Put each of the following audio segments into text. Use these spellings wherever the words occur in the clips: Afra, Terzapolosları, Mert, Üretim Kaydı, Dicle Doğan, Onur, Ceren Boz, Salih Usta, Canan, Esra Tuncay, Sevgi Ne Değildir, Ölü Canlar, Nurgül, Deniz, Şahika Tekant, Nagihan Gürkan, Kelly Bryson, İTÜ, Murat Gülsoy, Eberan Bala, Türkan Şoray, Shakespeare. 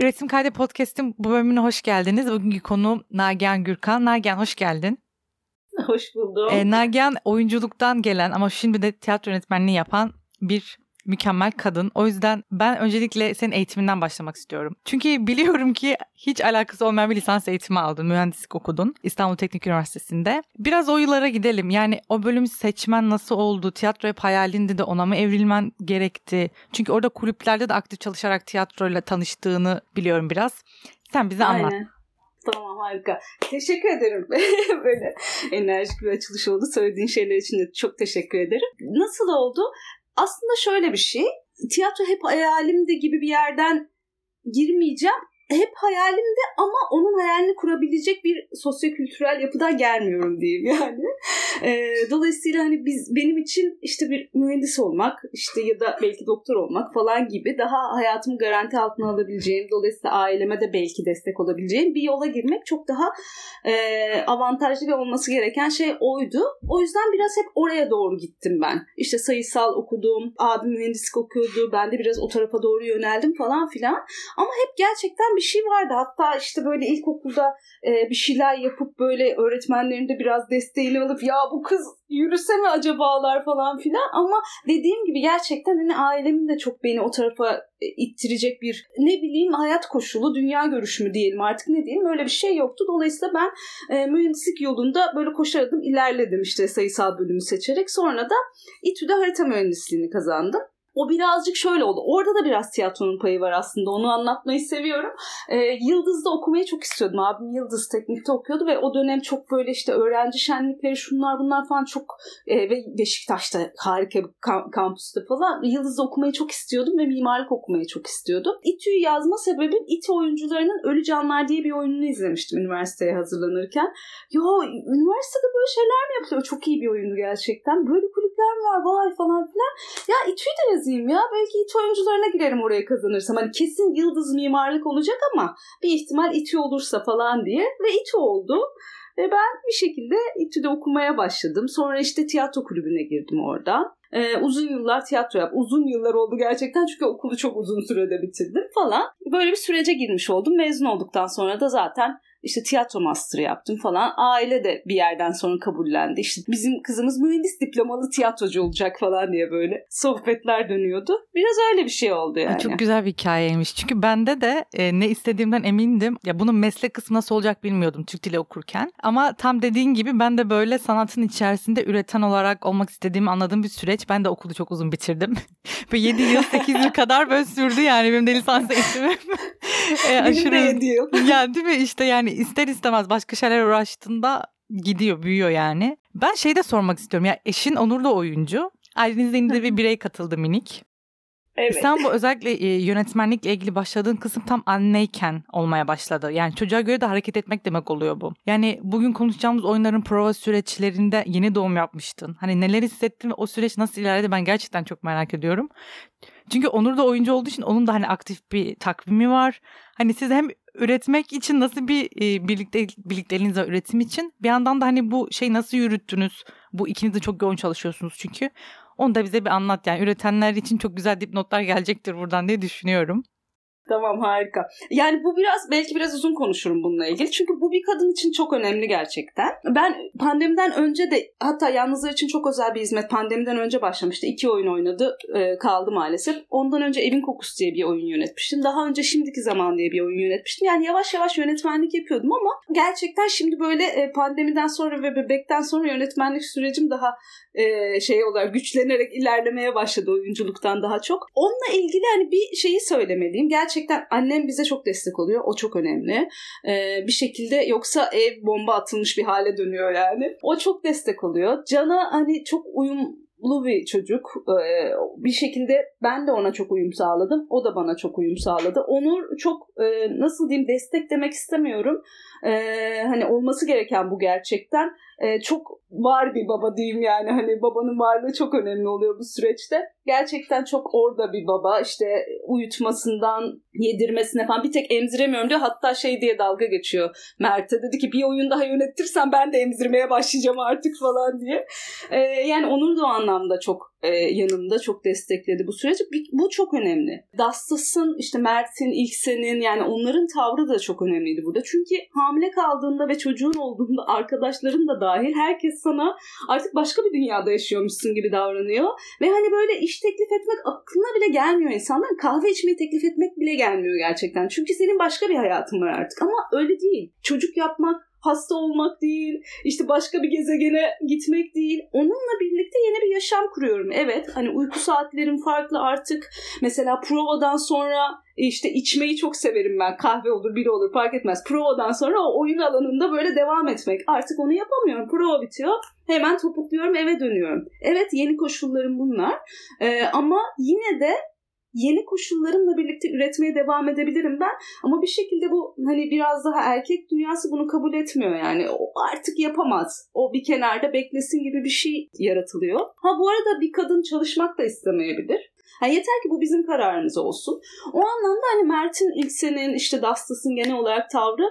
Üretim Kaydı Podcast'in bu bölümüne hoş geldiniz. Bugünkü konuğum Nagihan Gürkan. Nagihan hoş geldin. Hoş buldum. Nagihan oyunculuktan gelen ama şimdi de tiyatro yönetmenliği yapan bir mükemmel kadın. O yüzden ben öncelikle senin eğitiminden başlamak istiyorum. Çünkü biliyorum ki hiç alakası olmayan bir lisans eğitimi aldın. Mühendislik okudun İstanbul Teknik Üniversitesi'nde. Biraz o yıllara gidelim. Yani o bölümü seçmen nasıl oldu? Tiyatro hep hayalindi de ona mı evrilmen gerekti? Çünkü orada kulüplerde de aktif çalışarak tiyatroyla tanıştığını biliyorum biraz. Sen bize anlat. Aynen. Tamam, harika. Teşekkür ederim. Böyle enerjik bir açılış oldu. Söylediğin şeyler için de çok teşekkür ederim. Nasıl oldu? Aslında şöyle bir şey, tiyatro hep hayalimde gibi bir yerden girmeyeceğim. Hep hayalimde ama onun hayalini kurabilecek bir sosyokültürel yapıdan gelmiyorum diyeyim yani. Dolayısıyla hani benim için işte bir mühendis olmak, işte ya da belki doktor olmak falan gibi daha hayatımı garanti altına alabileceğim, dolayısıyla aileme de belki destek olabileceğim bir yola girmek çok daha avantajlı ve olması gereken şey oydu. O yüzden biraz hep oraya doğru gittim ben. İşte sayısal okudum, abim mühendislik okuyordu, ben de biraz o tarafa doğru yöneldim falan filan. Ama hep gerçekten bir şey vardı. Hatta işte böyle ilkokulda bir şeyler yapıp böyle öğretmenlerin de biraz desteğini alıp ya bu kız yürüse mi acabalar falan filan, ama dediğim gibi gerçekten hani ailemin de çok beni o tarafa ittirecek bir ne bileyim hayat koşulu, dünya görüşümü diyelim artık ne diyelim, öyle bir şey yoktu. Dolayısıyla ben mühendislik yolunda böyle koşar adım ilerledim, işte sayısal bölümü seçerek. Sonra da İTÜ'de harita mühendisliğini kazandım. O birazcık şöyle oldu. Orada da biraz tiyatronun payı var aslında. Onu anlatmayı seviyorum. Yıldız'da okumayı çok istiyordum. Abim Yıldız Teknik'te okuyordu ve o dönem çok böyle işte öğrenci şenlikleri şunlar bunlar falan çok ve Beşiktaş'ta harika bir kampüste falan. Yıldız'da okumayı çok istiyordum ve mimarlık okumayı çok istiyordum. İTÜ'yü yazma sebebim İTÜ oyuncularının Ölü Canlar diye bir oyununu izlemiştim üniversiteye hazırlanırken. Ya üniversitede böyle şeyler mi yapılıyor? Çok iyi bir oyundu gerçekten. Böyle kulüpler mi var? Vay falan filan. Ya İTÜ'yü de ya belki İTÜ oyuncularına girerim oraya kazanırsam. Hani kesin Yıldız mimarlık olacak ama bir ihtimal İTÜ olursa falan diye. Ve İTÜ oldu. Ve ben bir şekilde İTÜ'de okumaya başladım. Sonra işte tiyatro kulübüne girdim orada. Uzun yıllar tiyatro yaptım. Uzun yıllar oldu gerçekten çünkü okulu çok uzun sürede bitirdim falan. Böyle bir sürece girmiş oldum. Mezun olduktan sonra da zaten İşte tiyatro master'ı yaptım falan. Aile de bir yerden sonra kabullendi. İşte bizim kızımız mühendis diplomalı tiyatrocu olacak falan diye böyle sohbetler dönüyordu. Biraz öyle bir şey oldu yani. Çok güzel bir hikayeymiş. Çünkü bende de ne istediğimden emindim. Ya bunun meslek kısmı nasıl olacak bilmiyordum Türk dili okurken. Ama tam dediğin gibi ben de böyle sanatın içerisinde üreten olarak olmak istediğimi anladığım bir süreç. Ben de okulu çok uzun bitirdim. Böyle 7 yıl 8 yıl kadar böyle sürdü yani benim de lisans eğitimim. Aşırı diyor. Yani değil mi? İşte yani ister istemez başka şeyler uğraştığında gidiyor, büyüyor yani. Ben şey de sormak istiyorum. Ya eşin Onur da oyuncu. Ailenizde de bir birey katıldı minik. Evet. İstanbul özellikle yönetmenlikle ilgili başladığın kısım tam anneyken olmaya başladı. Yani çocuğa göre de hareket etmek demek oluyor bu. Yani bugün konuşacağımız oyunların prova süreçlerinde yeni doğum yapmıştın. Hani neler hissettin ve o süreç nasıl ilerledi ben gerçekten çok merak ediyorum. Çünkü Onur da oyuncu olduğu için onun da hani aktif bir takvimi var. Hani siz hem üretmek için nasıl bir birlikteliğiniz var üretim için? Bir yandan da hani bu şey nasıl yürüttünüz? Bu ikiniz de çok yoğun çalışıyorsunuz çünkü. Onu da bize bir anlat yani üretenler için çok güzel dipnotlar gelecektir buradan diye düşünüyorum. Tamam, harika. Yani bu belki biraz uzun konuşurum bununla ilgili. Çünkü bu bir kadın için çok önemli gerçekten. Ben pandemiden önce de hatta yalnızlar için çok özel bir hizmet pandemiden önce başlamıştı. 2 oyun oynadı kaldı maalesef. Ondan önce Evin Kokusu diye bir oyun yönetmiştim. Daha önce Şimdiki Zaman diye bir oyun yönetmiştim. Yani yavaş yavaş yönetmenlik yapıyordum ama gerçekten şimdi böyle pandemiden sonra ve bebekten sonra yönetmenlik sürecim daha şey olarak güçlenerek ilerlemeye başladı oyunculuktan daha çok. Onunla ilgili hani bir şeyi söylemeliyim. Gerçekten annem bize çok destek oluyor. O çok önemli. Bir şekilde yoksa ev bomba atılmış bir hale dönüyor yani. O çok destek oluyor. Cana hani çok uyumlu bir çocuk. Bir şekilde ben de ona çok uyum sağladım. O da bana çok uyum sağladı. Onur çok nasıl diyeyim destek demek istemiyorum. Hani olması gereken bu gerçekten. Çok var bir baba diyeyim yani. Hani babanın varlığı çok önemli oluyor bu süreçte. Gerçekten çok orada bir baba. İşte uyutmasından yedirmesine falan, bir tek emziremiyorum diyor. Hatta şey diye dalga geçiyor Mert'e. Dedi ki bir oyun daha yönettirsen ben de emzirmeye başlayacağım artık falan diye. Yani Onur da o anlamda çok yanımda, çok destekledi bu süreci. Bu çok önemli. Dastas'ın, işte Mert'in, İlksen'in, yani onların tavrı da çok önemliydi burada. Çünkü hamile kaldığında ve çocuğun olduğunda arkadaşların da dahil herkes sana artık başka bir dünyada yaşıyormuşsun gibi davranıyor. Ve hani böyle iş teklif etmek aklına bile gelmiyor insanların. Kahve içmeyi teklif etmek bile gelmiyor gerçekten. Çünkü senin başka bir hayatın var artık. Ama öyle değil. Çocuk yapmak, hasta olmak değil, işte başka bir gezegene gitmek değil. Onunla birlikte yeni bir yaşam kuruyorum. Evet, hani uyku saatlerim farklı artık. Mesela provadan sonra işte içmeyi çok severim ben. Kahve olur, biri olur fark etmez. Provadan sonra o oyun alanında böyle devam etmek. Artık onu yapamıyorum. Prova bitiyor. Hemen topukluyorum, eve dönüyorum. Evet, yeni koşullarım bunlar. Ama yine de yeni koşullarımla birlikte üretmeye devam edebilirim ben. Ama bir şekilde bu hani biraz daha erkek dünyası bunu kabul etmiyor yani. O artık yapamaz. O bir kenarda beklesin gibi bir şey yaratılıyor. Ha bu arada bir kadın çalışmak da istemeyebilir. Yani yeter ki bu bizim kararımız olsun. O anlamda hani Mert'in, İlksen'in, işte Dastas'ın genel olarak tavrı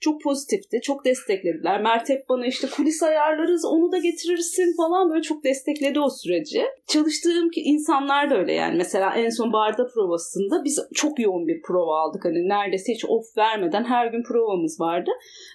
çok pozitifti. Çok desteklediler. Mert hep bana işte kulis ayarlarız, onu da getirirsin falan, böyle çok destekledi o süreci. Çalıştığım ki insanlar da öyle yani. Mesela en son barda provasında biz çok yoğun bir prova aldık. Hani neredeyse hiç off vermeden her gün provamız vardı.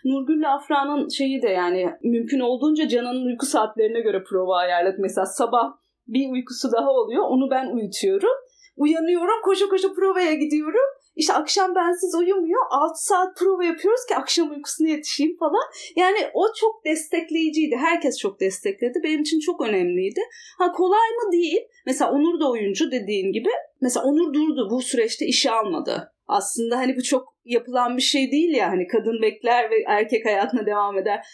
Nurgül'le Afra'nın şeyi de yani mümkün olduğunca Canan'ın uyku saatlerine göre prova ayarladık. Mesela sabah bir uykusu daha oluyor. Onu ben uyutuyorum. Uyanıyorum. Koşa koşa provaya gidiyorum. İşte akşam bensiz uyumuyor. 6 saat prova yapıyoruz ki akşam uykusuna yetişeyim falan. Yani o çok destekleyiciydi. Herkes çok destekledi. Benim için çok önemliydi. Ha kolay mı? Değil. Mesela Onur da oyuncu dediğin gibi. Mesela Onur durdu. Bu süreçte işe almadı. Aslında hani bu çok yapılan bir şey değil ya. Hani kadın bekler ve erkek hayatına devam eder.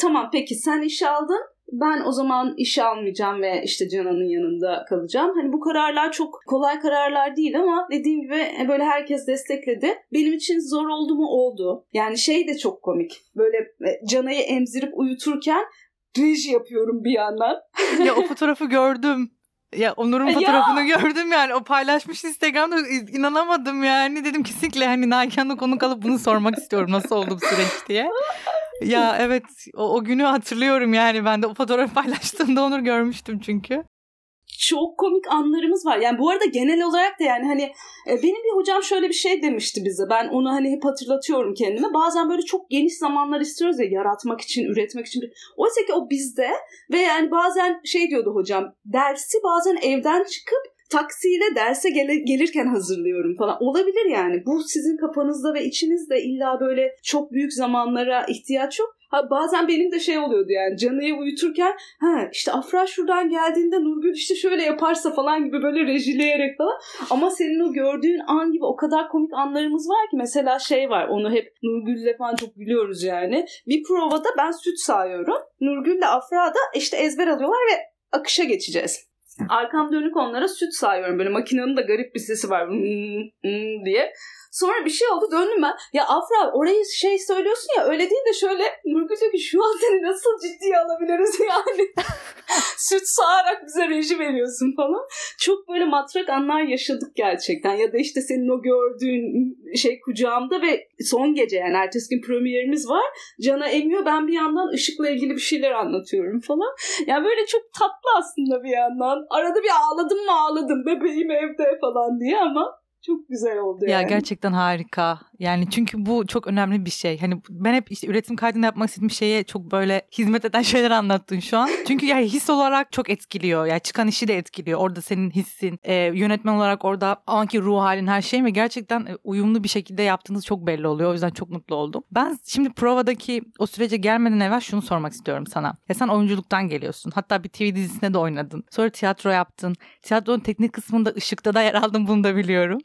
Tamam peki sen işe aldın. Ben o zaman işe almayacağım ve işte Canan'ın yanında kalacağım. Hani bu kararlar çok kolay kararlar değil ama dediğim gibi böyle herkes destekledi. Benim için zor oldu mu? Oldu. Yani şey de çok komik. Böyle Canan'ı emzirip uyuturken reji yapıyorum bir yandan. Ya o fotoğrafı gördüm. Ya Onur'un fotoğrafını gördüm yani. O paylaşmış Instagram'da, inanamadım yani. Dedim kesinlikle hani Nagihan'la konuk alıp bunu sormak istiyorum. Nasıl oldu bu süreç diye. Ya evet, o günü hatırlıyorum yani. Ben de o fotoğrafı paylaştığımda Onur görmüştüm çünkü. Çok komik anlarımız var. Yani bu arada genel olarak da yani hani benim bir hocam şöyle bir şey demişti bize. Ben onu hani hep hatırlatıyorum kendime. Bazen böyle çok geniş zamanlar istiyoruz ya yaratmak için, üretmek için. Oysa ki o bizde ve yani bazen şey diyordu hocam. Dersi bazen evden çıkıp taksiyle derse gelirken hazırlıyorum falan. Olabilir yani. Bu sizin kafanızda ve içinizde, illa böyle çok büyük zamanlara ihtiyaç yok. Ha, bazen benim de şey oluyordu yani Canı'yı uyuturken işte Afra şuradan geldiğinde Nurgül işte şöyle yaparsa falan gibi böyle rejileyerek falan. Ama senin o gördüğün an gibi o kadar komik anlarımız var ki. Mesela şey var, onu hep Nurgül'le falan çok gülüyoruz yani. Bir provada ben süt sağıyorum. Nurgül'le Afra da işte ezber alıyorlar ve akışa geçeceğiz. Arkam dönük onlara süt sayıyorum. Böyle makinenin de garip bir sesi var. Diye. Sonra bir şey oldu, döndüm ben. Ya Afra orayı şey söylüyorsun ya, öyle değil de şöyle. Nurgül diyor ki şu an seni nasıl ciddiye alabiliriz yani. Süt sağarak bize reji veriyorsun falan. Çok böyle matrak anlar yaşadık gerçekten. Ya da işte senin o gördüğün şey kucağımda ve son gece yani ertesi gün premierimiz var. Cana emiyor, ben bir yandan ışıkla ilgili bir şeyler anlatıyorum falan. Yani böyle çok tatlı aslında bir yandan. Arada bir ağladım mı ağladım bebeğim evde falan diye ama çok güzel oldu yani. Ya gerçekten harika. Yani çünkü bu çok önemli bir şey. Hani ben hep işte üretim kaydını yapmak istediğim şeye çok böyle hizmet eden şeyler anlattın şu an. Çünkü yani his olarak çok etkiliyor. Yani çıkan işi de etkiliyor. Orada senin hissin, yönetmen olarak orada anki ruh halin, her şey mi? Gerçekten uyumlu bir şekilde yaptığınız çok belli oluyor. O yüzden çok mutlu oldum. Ben şimdi provadaki o sürece gelmeden evvel şunu sormak istiyorum sana. Ya sen oyunculuktan geliyorsun. Hatta bir TV dizisinde de oynadın. Sonra tiyatro yaptın. Tiyatronun teknik kısmında ışıkta da yer aldın, bunu da biliyorum.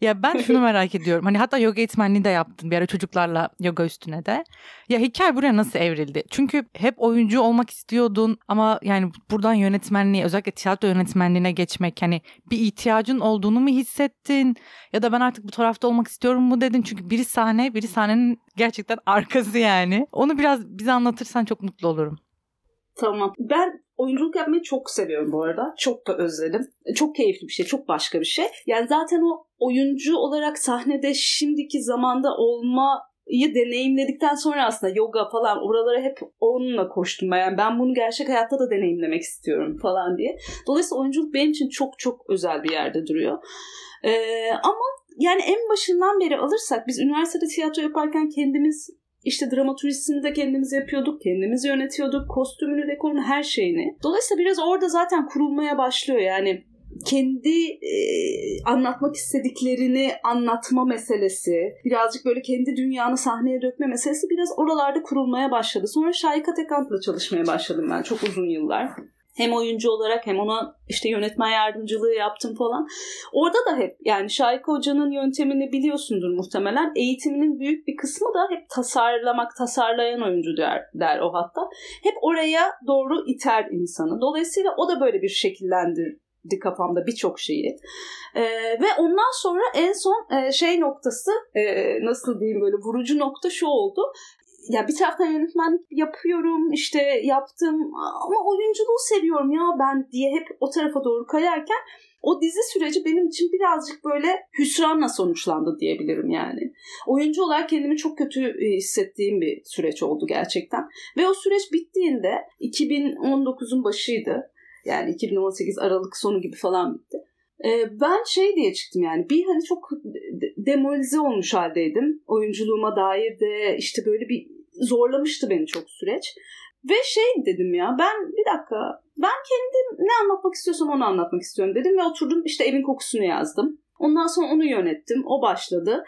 Ya ben şunu merak ediyorum. Hani hatta yoga eğitmenliği de yaptın bir ara, çocuklarla yoga üstüne de. Ya hikaye buraya nasıl evrildi? Çünkü hep oyuncu olmak istiyordun ama yani buradan yönetmenliğe, özellikle tiyatro yönetmenliğine geçmek, hani bir ihtiyacın olduğunu mu hissettin? Ya da ben artık bu tarafta olmak istiyorum mu dedin? Çünkü biri sahne, biri sahnenin gerçekten arkası yani. Onu biraz bize anlatırsan çok mutlu olurum. Tamam. Ben oyunculuk yapmayı çok seviyorum bu arada. Çok da özledim. Çok keyifli bir şey. Çok başka bir şey. Yani zaten o oyuncu olarak sahnede şimdiki zamanda olmayı deneyimledikten sonra aslında yoga falan oralara hep onunla koştum. Yani ben bunu gerçek hayatta da deneyimlemek istiyorum falan diye. Dolayısıyla oyunculuk benim için çok çok özel bir yerde duruyor. Ama yani en başından beri alırsak biz üniversitede tiyatro yaparken kendimiz... İşte dramaturjisini de kendimiz yapıyorduk, kendimiz yönetiyorduk, kostümünü, dekorunu, her şeyini. Dolayısıyla biraz orada zaten kurulmaya başlıyor yani. Kendi anlatmak istediklerini anlatma meselesi, birazcık böyle kendi dünyanı sahneye dökme meselesi biraz oralarda kurulmaya başladı. Sonra Şahika Tekant'la çalışmaya başladım ben çok uzun yıllar. Hem oyuncu olarak hem ona işte yönetmen yardımcılığı yaptım falan. Orada da hep yani Şahika Hoca'nın yöntemini biliyorsundur muhtemelen. Eğitiminin büyük bir kısmı da hep tasarlamak, tasarlayan oyuncu der o hatta. Hep oraya doğru iter insanı. Dolayısıyla o da böyle bir şekillendirdi kafamda birçok şeyi. Ve ondan sonra en son şey noktası nasıl diyeyim böyle vurucu nokta şu oldu. Ya bir taraftan yönetmenlik yapıyorum, işte yaptım ama oyunculuğu seviyorum ya ben diye hep o tarafa doğru kayarken o dizi süreci benim için birazcık böyle hüsranla sonuçlandı diyebilirim yani. Oyuncu olarak kendimi çok kötü hissettiğim bir süreç oldu gerçekten. Ve o süreç bittiğinde 2019'un başıydı. Yani 2018 Aralık sonu gibi falan bitti. Ben şey diye çıktım yani bir hani çok demoralize olmuş haldeydim oyunculuğuma dair de işte böyle bir zorlamıştı beni çok süreç ve şey dedim ya ben bir dakika ben kendim ne anlatmak istiyorsam onu anlatmak istiyorum dedim ve oturdum işte Evin Kokusu'nu yazdım. Ondan sonra onu yönettim. O başladı.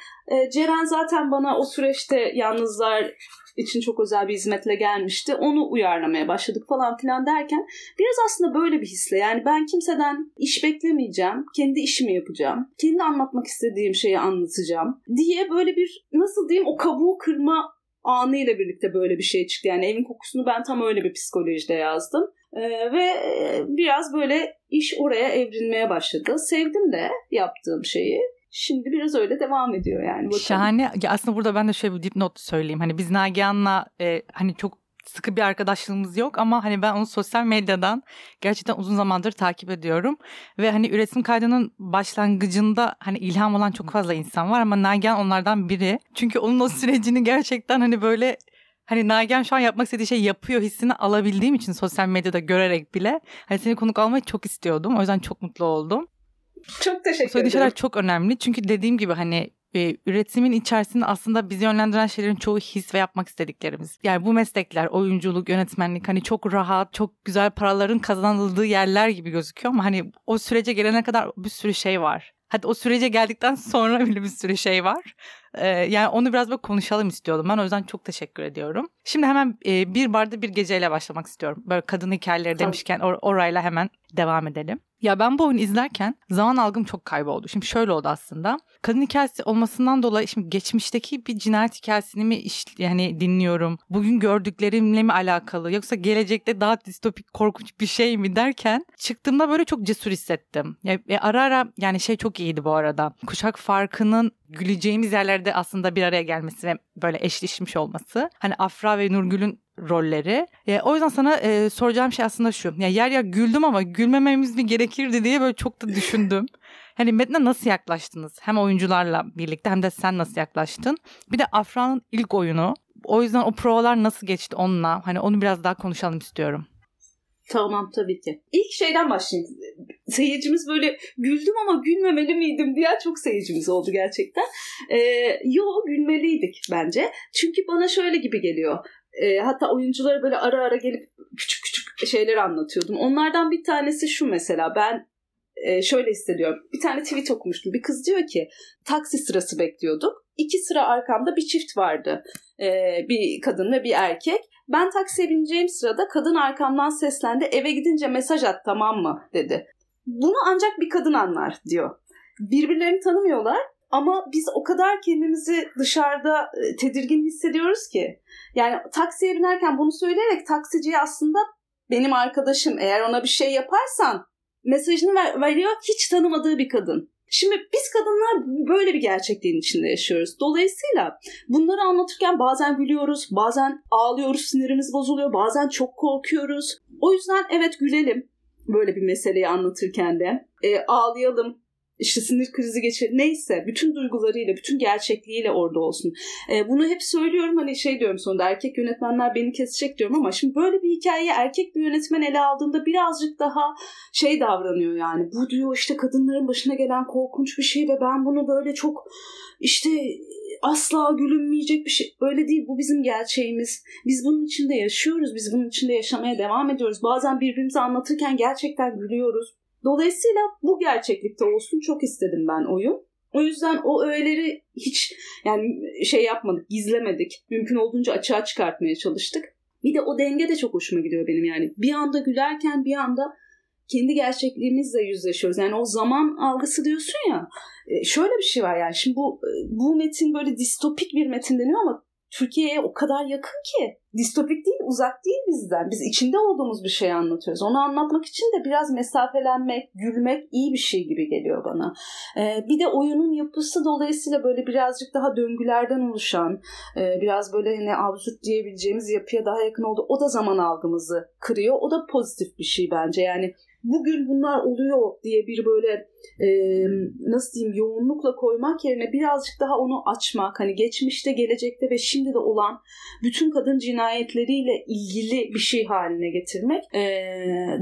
Ceren zaten bana o süreçte yalnızlar için çok özel bir hizmetle gelmişti. Onu uyarlamaya başladık falan filan derken biraz aslında böyle bir hisle yani ben kimseden iş beklemeyeceğim. Kendi işimi yapacağım. Kendi anlatmak istediğim şeyi anlatacağım diye böyle bir nasıl diyeyim o kabuğu kırma anıyla birlikte böyle bir şey çıktı. Yani Evin Kokusu'nu ben tam öyle bir psikolojide yazdım. Ve biraz böyle iş oraya evrilmeye başladı. Sevdim de yaptığım şeyi. Şimdi biraz öyle devam ediyor yani. Bakalım. Şahane. Aslında burada ben de şöyle bir dipnot söyleyeyim. Hani biz Nagihan'la hani çok sıkı bir arkadaşlığımız yok ama hani ben onu sosyal medyadan gerçekten uzun zamandır takip ediyorum. Ve hani Üretim Kaydı'nın başlangıcında hani ilham olan çok fazla insan var ama Nagihan onlardan biri. Çünkü onun o sürecini gerçekten hani böyle... Hani Nagihan şu an yapmak istediği şey yapıyor hissini alabildiğim için sosyal medyada görerek bile. Hani seni konuk almayı çok istiyordum. O yüzden çok mutlu oldum. Çok teşekkür ederim. Söylediğin şeyler çok önemli. Çünkü dediğim gibi hani üretimin içerisinde aslında bizi yönlendiren şeylerin çoğu his ve yapmak istediklerimiz. Yani bu meslekler, oyunculuk, yönetmenlik hani çok rahat, çok güzel paraların kazanıldığı yerler gibi gözüküyor. Ama hani o sürece gelene kadar bir sürü şey var. Hatta o sürece geldikten sonra bile bir sürü şey var. Yani onu biraz böyle konuşalım istiyordum ben. O yüzden çok teşekkür ediyorum. Şimdi hemen Bir Barda Bir Geceyle başlamak istiyorum. Böyle kadın hikayeleri tabii demişken orayla hemen devam edelim. Ya ben bu oyunu izlerken zaman algım çok kayboldu. Şimdi şöyle oldu aslında. Kadın hikayesi olmasından dolayı şimdi geçmişteki bir cinayet hikayesini mi yani dinliyorum? Bugün gördüklerimle mi alakalı? Yoksa gelecekte daha distopik, korkunç bir şey mi derken çıktığımda böyle çok cesur hissettim. Ara ara yani şey çok iyiydi bu arada. Kuşak farkının güleceğimiz yerlerde aslında bir araya gelmesi ve böyle eşleşmiş olması. Hani Afra ve Nurgül'ün rolleri. O yüzden sana soracağım şey aslında şu. Ya yer yer güldüm ama gülmememiz mi gerekirdi diye böyle çok da düşündüm. Hani metne nasıl yaklaştınız? Hem oyuncularla birlikte hem de sen nasıl yaklaştın? Bir de Afra'nın ilk oyunu. O yüzden o provalar nasıl geçti onunla? Hani onu biraz daha konuşalım istiyorum. Tamam tabii ki. İlk şeyden başlayayım. Seyircimiz böyle güldüm ama gülmemeli miydim diye çok seyircimiz oldu gerçekten. Yok gülmeliydik bence. Çünkü bana şöyle gibi geliyor. Hatta oyunculara böyle ara ara gelip küçük küçük şeyler anlatıyordum. Onlardan bir tanesi şu mesela ben şöyle hissediyorum. Bir tane tweet okumuştum. Bir kız diyor ki taksi sırası bekliyorduk. 2 sıra arkamda bir çift vardı. Bir kadın ve bir erkek. Ben taksiye bineceğim sırada kadın arkamdan seslendi. Eve gidince mesaj at tamam mı dedi. Bunu ancak bir kadın anlar diyor. Birbirlerini tanımıyorlar. Ama biz o kadar kendimizi dışarıda tedirgin hissediyoruz ki. Yani taksiye binerken bunu söyleyerek taksiciye aslında benim arkadaşım eğer ona bir şey yaparsan mesajını veriyor hiç tanımadığı bir kadın. Şimdi biz kadınlar böyle bir gerçekliğin içinde yaşıyoruz. Dolayısıyla bunları anlatırken bazen gülüyoruz, bazen ağlıyoruz, sinirimiz bozuluyor, bazen çok korkuyoruz. O yüzden evet gülelim böyle bir meseleyi anlatırken de. Ağlayalım, işte sinir krizi geçir, neyse bütün duygularıyla, bütün gerçekliğiyle orada olsun. Bunu hep söylüyorum, hani şey diyorum sonunda, erkek yönetmenler beni kesecek diyorum ama şimdi böyle bir hikayeyi erkek bir yönetmen ele aldığında birazcık daha şey davranıyor yani. Bu diyor işte kadınların başına gelen korkunç bir şey ve ben bunu böyle çok işte asla gülünmeyecek bir şey. Öyle değil, bu bizim gerçeğimiz. Biz bunun içinde yaşıyoruz, biz bunun içinde yaşamaya devam ediyoruz. Bazen birbirimize anlatırken gerçekten gülüyoruz. Dolayısıyla bu gerçeklikte olsun çok istedim ben oyun. O yüzden o öğeleri hiç yani şey yapmadık, gizlemedik. Mümkün olduğunca açığa çıkartmaya çalıştık. Bir de o denge de çok hoşuma gidiyor benim yani. Bir anda gülerken bir anda kendi gerçekliğimizle yüzleşiyoruz. Yani o zaman algısı diyorsun ya. Şöyle bir şey var yani. Şimdi bu metin böyle distopik bir metin deniyor ama Türkiye'ye o kadar yakın ki. Distopik değil, uzak değil bizden. Biz içinde olduğumuz bir şeyi anlatıyoruz. Onu anlatmak için de biraz mesafelenmek, gülmek iyi bir şey gibi geliyor bana. Bir de oyunun yapısı dolayısıyla böyle birazcık daha döngülerden oluşan, biraz böyle hani absürt diyebileceğimiz yapıya daha yakın oldu. O da zaman algımızı kırıyor. O da pozitif bir şey bence. Yani bugün bunlar oluyor diye bir böyle nasıl diyeyim yoğunlukla koymak yerine birazcık daha onu açmak, hani geçmişte, gelecekte ve şimdi de olan bütün kadın cinayetleriyle ilgili bir şey haline getirmek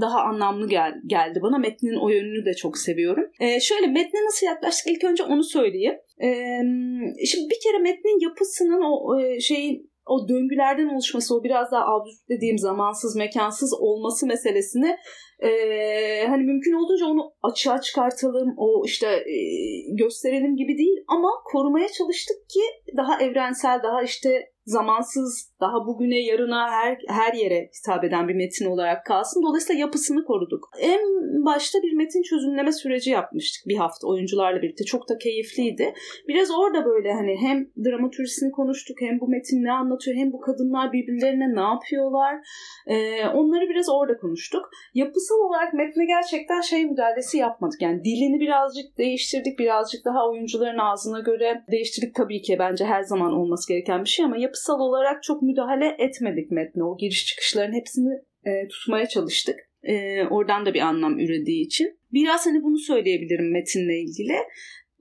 daha anlamlı geldi bana. Metnin o yönünü de çok seviyorum. Şöyle metne nasıl yaklaştık ilk önce onu söyleyeyim. Şimdi bir kere metnin yapısının o o döngülerden oluşması, o biraz daha absürt dediğim zamansız, mekansız olması meselesini hani mümkün olduğunca onu açığa çıkartalım, o işte gösterelim gibi değil ama korumaya çalıştık ki daha evrensel, daha işte zamansız, daha bugüne, yarına, her yere hitap eden bir metin olarak kalsın. Dolayısıyla yapısını koruduk. En başta bir metin çözümleme süreci yapmıştık bir hafta oyuncularla birlikte. Çok da keyifliydi. Biraz orada böyle hani hem dramatürjisini konuştuk, hem bu metin ne anlatıyor, hem bu kadınlar birbirlerine ne yapıyorlar. Onları biraz orada konuştuk. Yapısal olarak metne gerçekten müdahalesi yapmadık. Yani dilini birazcık değiştirdik. Birazcık daha oyuncuların ağzına göre değiştirdik. Tabii ki bence her zaman olması gereken bir şey ama yapısal olarak çok müdahale etmedik metne. O giriş çıkışların hepsini tutmaya çalıştık. Oradan da bir anlam ürediği için. Biraz hani bunu söyleyebilirim metinle ilgili.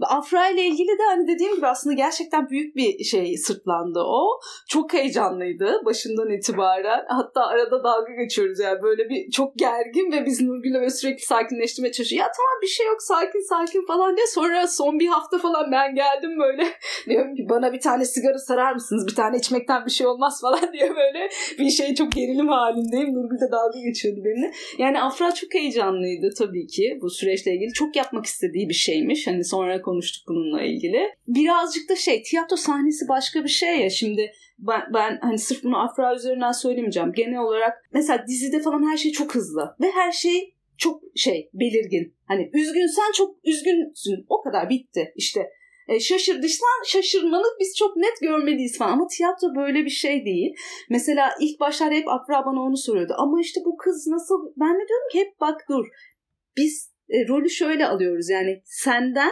Afra ile ilgili de hani dediğim gibi aslında gerçekten büyük bir sırtlandı o. Çok heyecanlıydı başından itibaren. Hatta arada dalga geçiyoruz yani böyle bir çok gergin ve biz Nurgül'le böyle sürekli sakinleştirmeye çalışıyoruz. Ya tamam bir şey yok sakin falan diye. Sonra son bir hafta falan ben geldim böyle diyorum ki bana bir tane sigara sarar mısınız? Bir tane içmekten bir şey olmaz falan diye böyle bir çok gerilim halindeyim. Nurgül de dalga geçiyordu benimle. Yani Afra çok heyecanlıydı tabii ki bu süreçle ilgili. Çok yapmak istediği bir şeymiş. Hani sonra konuştuk bununla ilgili. Birazcık da tiyatro sahnesi başka bir şey ya. Şimdi ben hani sırf bunu Afra üzerinden söylemeyeceğim. Genel olarak mesela dizide falan her şey çok hızlı ve her şey çok belirgin. Hani üzgünsen çok üzgünsün. O kadar bitti. İşte şaşırdıysan şaşırmanı biz çok net görmeliyiz falan. Ama tiyatro böyle bir şey değil. Mesela ilk başlarda hep Afra bana onu soruyordu. Ama işte bu kız nasıl? Ben de diyorum ki hep bak dur. Biz rolü şöyle alıyoruz. Yani senden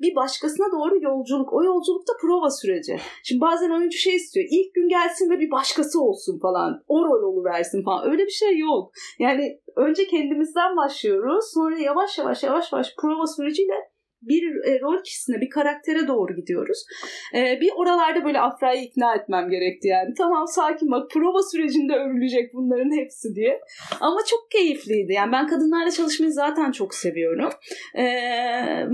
bir başkasına doğru yolculuk. O yolculukta prova süreci. Şimdi bazen oyuncu istiyor. İlk gün gelsin ve bir başkası olsun falan. O rol oluversin falan. Öyle bir şey yok. Yani önce kendimizden başlıyoruz. Sonra yavaş yavaş prova süreciyle bir rol kişisine, bir karaktere doğru gidiyoruz. Bir oralarda böyle Afra'yı ikna etmem gerekti yani. Tamam sakin bak prova sürecinde örülecek bunların hepsi diye. Ama çok keyifliydi. Yani ben kadınlarla çalışmayı zaten çok seviyorum.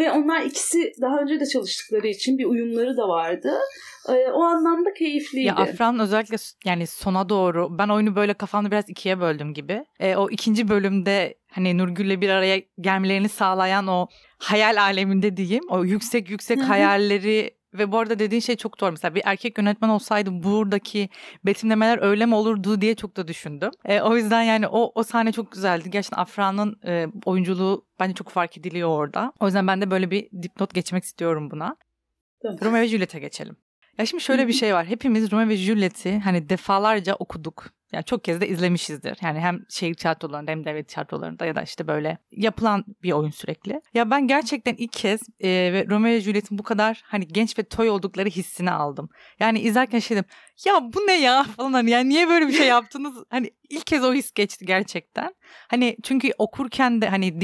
Ve onlar ikisi daha önce de çalıştıkları için bir uyumları da vardı. O anlamda keyifliydi. Ya Afra'nın özellikle yani sona doğru ben oyunu böyle kafamda biraz ikiye böldüm gibi. O ikinci bölümde hani Nurgül'le bir araya gelmelerini sağlayan o hayal aleminde diyeyim. O yüksek hayalleri ve bu arada dediğin şey çok doğru. Mesela bir erkek yönetmen olsaydı buradaki betimlemeler öyle mi olurdu diye çok da düşündüm. O yüzden yani o sahne çok güzeldi. Gerçekten Afra'nın oyunculuğu bence çok fark ediliyor orada. O yüzden ben de böyle bir dipnot geçmek istiyorum buna. Evet. Romeo ve Juliet'e geçelim. Ya şimdi şöyle bir şey var. Hepimiz Romeo ve Juliet'i hani defalarca okuduk. Yani çok kez de izlemişizdir. Yani hem şehir tiyatrolarında hem devlet tiyatrolarında ya da işte böyle yapılan bir oyun sürekli. Ya ben gerçekten ilk kez Romeo ve Juliet'in bu kadar hani genç ve toy oldukları hissini aldım. Yani izlerken şey dedim, ya bu ne ya falan, hani yani niye böyle bir şey yaptınız? Hani ilk kez o his geçti gerçekten. Hani çünkü okurken de hani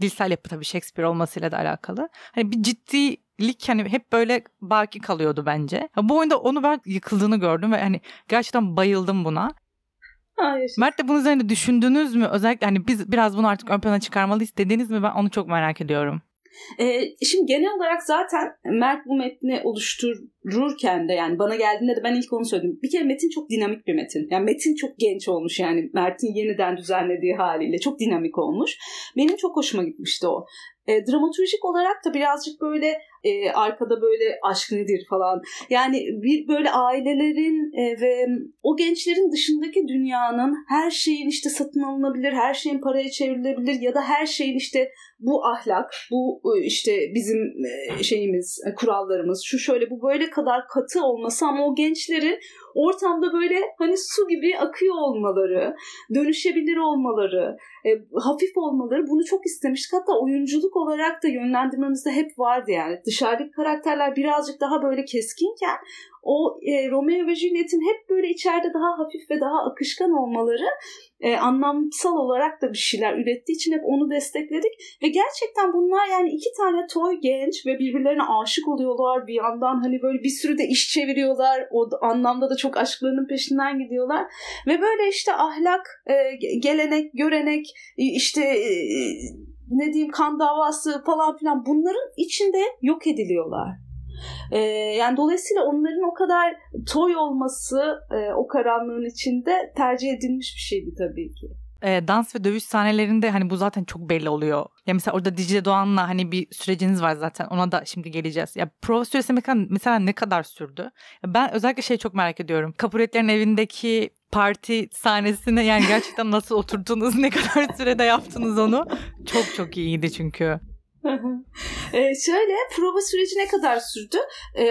dilsel yapı tabii Shakespeare olmasıyla da alakalı. Hani bir ciddilik hani hep böyle baki kalıyordu bence. Ya bu oyunda onu ben yıkıldığını gördüm ve hani gerçekten bayıldım buna. Hayır. Mert de bunun üzerine düşündünüz mü? Özellikle hani biz biraz bunu artık ön plana çıkarmalıyız dediniz mi? Ben onu çok merak ediyorum. Şimdi genel olarak zaten Mert bu metni oluştururken de, yani bana geldiğinde de ben ilk onu söyledim. Bir kere metin çok dinamik bir metin. Yani metin çok genç olmuş, yani Mert'in yeniden düzenlediği haliyle çok dinamik olmuş. Benim çok hoşuma gitmişti o. Dramatürjik olarak da birazcık böyle arkada böyle aşk nedir falan, yani bir böyle ailelerin ve o gençlerin dışındaki dünyanın, her şeyin işte satın alınabilir, her şeyin paraya çevrilebilir ya da her şeyin işte bu ahlak, bu işte bizim şeyimiz, kurallarımız, şu şöyle bu böyle kadar katı olması ama o gençlerin ortamda böyle hani su gibi akıyor olmaları, dönüşebilir olmaları, hafif olmaları, bunu çok istemiştik. Hatta oyunculuk olarak da yönlendirmemizde hep vardı yani. Dışarıdaki karakterler birazcık daha böyle keskinken o Romeo ve Juliet'in hep böyle içeride daha hafif ve daha akışkan olmaları anlamsal olarak da bir şeyler ürettiği için hep onu destekledik. Ve gerçekten bunlar yani iki tane toy genç ve birbirlerine aşık oluyorlar bir yandan, hani böyle bir sürü de iş çeviriyorlar, o anlamda da çok aşklarının peşinden gidiyorlar. Ve böyle işte ahlak, gelenek, görenek, işte... ne diyeyim, kan davası falan filan, bunların içinde yok ediliyorlar. Yani dolayısıyla onların o kadar toy olması o karanlığın içinde tercih edilmiş bir şeydi tabii ki. Dans ve dövüş sahnelerinde hani bu zaten çok belli oluyor. Ya mesela orada Dicle Doğan'la hani bir süreciniz var zaten. Ona da şimdi geleceğiz. Ya prova süresi mesela ne kadar sürdü? Ben özellikle şeyi çok merak ediyorum. Kapuletlerin evindeki parti sahnesine, yani gerçekten nasıl oturdunuz? Ne kadar sürede yaptınız onu? Çok çok iyiydi çünkü. Şöyle, prova süreci ne kadar sürdü?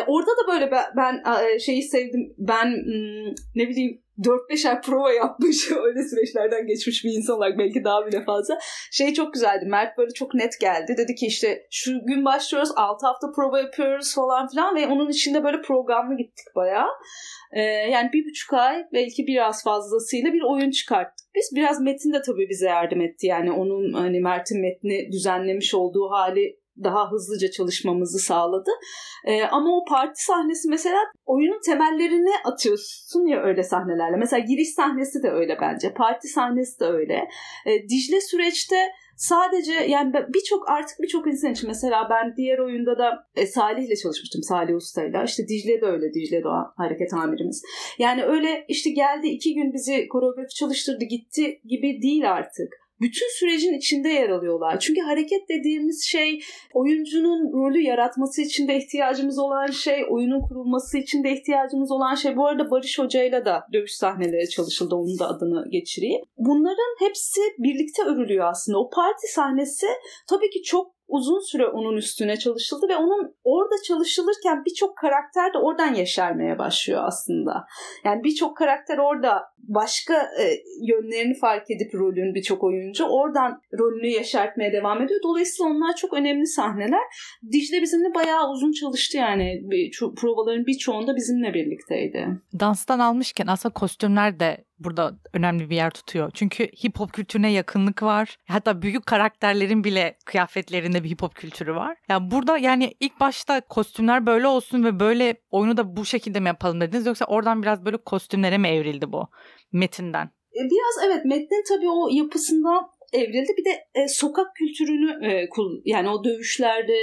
Orada da böyle ben şeyi sevdim. Ben ne bileyim 4-5 ay prova yapmış, öyle süreçlerden geçmiş bir insan olarak belki daha bile fazla. Şey çok güzeldi. Mert böyle çok net geldi. Dedi ki işte şu gün başlıyoruz, 6 hafta prova yapıyoruz falan filan ve onun içinde böyle programlı gittik bayağı. Yani 1,5 ay belki biraz fazlasıyla bir oyun çıkarttık. Biz biraz metin de tabii bize yardım etti. Yani onun, hani Mert'in metni düzenlemiş olduğu hali daha hızlıca çalışmamızı sağladı. Ama o parti sahnesi mesela, oyunun temellerini atıyorsun ya öyle sahnelerle. Mesela giriş sahnesi de öyle bence. Parti sahnesi de öyle. Dicle süreçte sadece, yani birçok insan için, mesela ben diğer oyunda da Salih'le çalışmıştım, Salih Usta'yla. İşte Dicle de öyle, Dicle Doğan hareket amirimiz. Yani öyle işte geldi 2 gün bizi koreografi çalıştırdı gitti gibi değil artık. Bütün sürecin içinde yer alıyorlar. Çünkü hareket dediğimiz şey, oyuncunun rolü yaratması için de ihtiyacımız olan şey, oyunun kurulması için de ihtiyacımız olan şey. Bu arada Barış Hoca'yla da dövüş sahneleri çalışıldı, onun da adını geçireyim. Bunların hepsi birlikte örülüyor aslında. O parti sahnesi tabii ki çok uzun süre onun üstüne çalışıldı ve onun orada çalışılırken birçok karakter de oradan yeşermeye başlıyor aslında. Yani birçok karakter orada başka yönlerini fark edip, rolün birçok oyuncu oradan rolünü yeşertmeye devam ediyor. Dolayısıyla onlar çok önemli sahneler. Dicle bizimle bayağı uzun çalıştı yani. Provaların birçoğunda bizimle birlikteydi. Danstan almışken aslında kostümler de burada önemli bir yer tutuyor. Çünkü hip hop kültürüne yakınlık var. Hatta büyük karakterlerin bile kıyafetlerinde bir hip hop kültürü var. Yani burada, yani ilk başta kostümler böyle olsun ve böyle oyunu da bu şekilde mi yapalım dediniz, yoksa oradan biraz böyle kostümlere mi evrildi bu metinden? Biraz evet, metnin tabii o yapısından evrildi. Bir de sokak kültürünü yani o dövüşlerde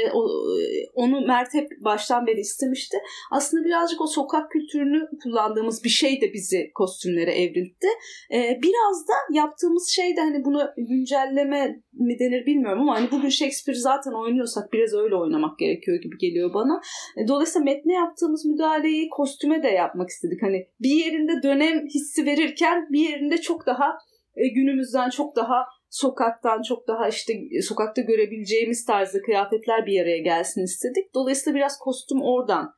onu Mert hep baştan beri istemişti. Aslında birazcık o sokak kültürünü kullandığımız bir şey de bizi kostümlere evrildi. Biraz da yaptığımız şey de, hani bunu güncelleme mi denir bilmiyorum ama hani bugün Shakespeare zaten oynuyorsak biraz öyle oynamak gerekiyor gibi geliyor bana. Dolayısıyla metne yaptığımız müdahaleyi kostüme de yapmak istedik. Hani bir yerinde dönem hissi verirken bir yerinde çok daha günümüzden, çok daha sokaktan, çok daha işte sokakta görebileceğimiz tarzda kıyafetler bir araya gelsin istedik. Dolayısıyla biraz kostüm oradan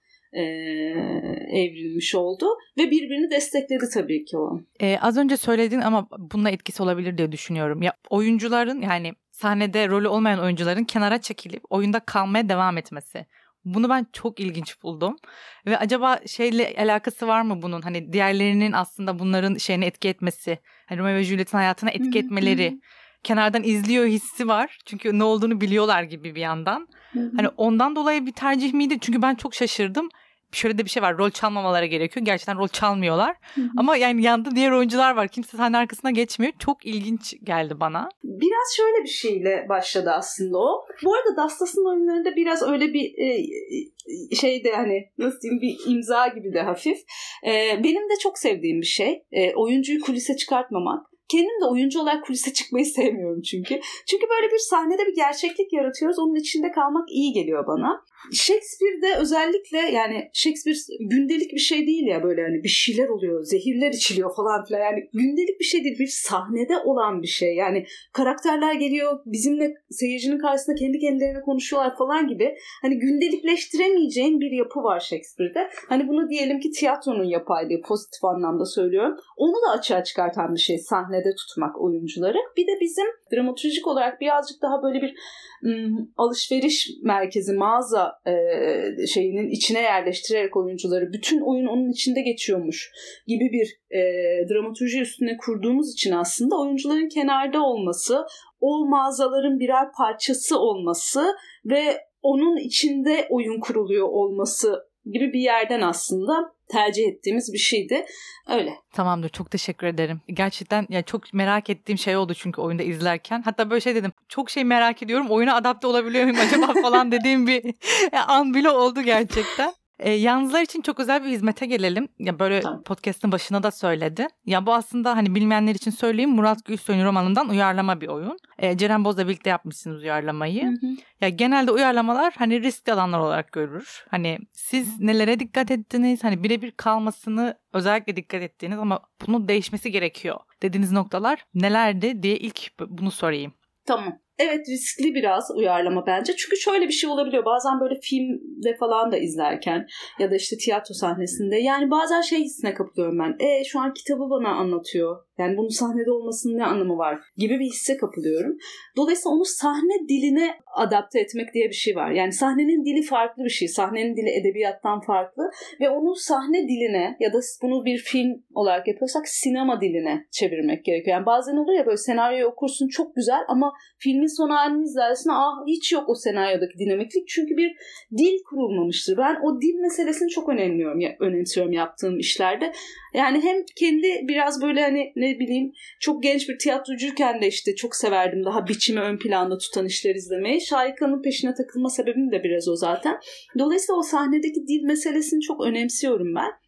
evrilmiş oldu ve birbirini destekledi tabii ki o. Az önce söyledin ama bununla etkisi olabilir diye düşünüyorum. Ya oyuncuların, yani sahnede rolü olmayan oyuncuların kenara çekilip oyunda kalmaya devam etmesi. Bunu ben çok ilginç buldum. Ve acaba şeyle alakası var mı bunun? Hani diğerlerinin aslında bunların şeyini etki etmesi, hani Romeo ve Juliet'in hayatına etki etmeleri, kenardan izliyor hissi var. Çünkü ne olduğunu biliyorlar gibi bir yandan. Hani ondan dolayı bir tercih miydi? Çünkü ben çok şaşırdım. Şöyle de bir şey var. Rol çalmamaları gerekiyor. Gerçekten rol çalmıyorlar. Ama yani yanda diğer oyuncular var. Kimse sahne arkasına geçmiyor. Çok ilginç geldi bana. Biraz şöyle bir şeyle başladı aslında o. Bu arada Dastas'ın oyunlarında biraz öyle bir şey de, hani nasıl diyeyim, bir imza gibi de hafif. Benim de çok sevdiğim bir şey. Oyuncuyu kulise çıkartmamak. Kendim de oyuncu olarak kulise çıkmayı sevmiyorum çünkü. Çünkü böyle bir sahnede bir gerçeklik yaratıyoruz. Onun içinde kalmak iyi geliyor bana. Shakespeare'de özellikle, yani Shakespeare gündelik bir şey değil ya, böyle hani bir şeyler oluyor, zehirler içiliyor falan filan. Yani gündelik bir şey değil, bir sahnede olan bir şey. Yani karakterler geliyor bizimle, seyircinin karşısında kendi kendilerine konuşuyorlar falan gibi. Hani gündelikleştiremeyeceğin bir yapı var Shakespeare'de. Hani bunu diyelim ki tiyatronun yapaylığı, pozitif anlamda söylüyorum. Onu da açığa çıkartan bir şey sahne de tutmak oyuncuları. Bir de bizim dramaturjik olarak birazcık daha böyle bir alışveriş merkezi, mağaza şeyinin içine yerleştirerek oyuncuları, bütün oyun onun içinde geçiyormuş gibi bir dramaturji üstüne kurduğumuz için aslında oyuncuların kenarda olması, o mağazaların birer parçası olması ve onun içinde oyun kuruluyor olması gibi bir yerden aslında tercih ettiğimiz bir şeydi. Öyle. Tamamdır. Çok teşekkür ederim. Gerçekten ya çok merak ettiğim şey oldu çünkü oyunda izlerken. Hatta böyle şey dedim. Çok şey merak ediyorum. Oyuna adapte olabiliyor muyum acaba falan dediğim bir an bile oldu gerçekten. Yalnızlar için çok özel bir hizmete gelelim. Ya böyle tamam. Podcast'ın başına da söyledi. Ya bu aslında, hani bilmeyenler için söyleyeyim, Murat Gülsoy'un romanından uyarlama bir oyun. Ceren Boz'la birlikte yapmışsınız uyarlamayı. Ya genelde uyarlamalar hani riskli alanlar olarak görülür. Hani siz nelere dikkat ettiniz? Hani birebir kalmasını özellikle dikkat ettiğiniz ama bunun değişmesi gerekiyor dediğiniz noktalar nelerdi diye ilk bunu sorayım. Tamam. Evet, riskli biraz uyarlama bence. Çünkü şöyle bir şey olabiliyor. Bazen böyle filmde falan da izlerken ya da işte tiyatro sahnesinde, yani bazen şey hissine kapılıyorum ben. Şu an kitabı bana anlatıyor. Yani bunun sahnede olmasının ne anlamı var gibi bir hisse kapılıyorum. Dolayısıyla onu sahne diline adapte etmek diye bir şey var. Yani sahnenin dili farklı bir şey. Sahnenin dili edebiyattan farklı ve onu sahne diline ya da bunu bir film olarak yapıyorsak sinema diline çevirmek gerekiyor. Yani bazen olur ya, böyle senaryoyu okursun çok güzel ama filmin son halini izlersin, hiç yok o senaryodaki dinamiklik. Çünkü bir dil kurulmamıştır. Ben o dil meselesini çok önemsiyorum yaptığım işlerde. Yani hem kendi biraz böyle hani ne bileyim, çok genç bir tiyatrocuyken de işte çok severdim daha biçimi ön planda tutan işler izlemeyi. Şahikanın peşine takılma sebebim de biraz o zaten. Dolayısıyla o sahnedeki dil meselesini çok önemsiyorum ben.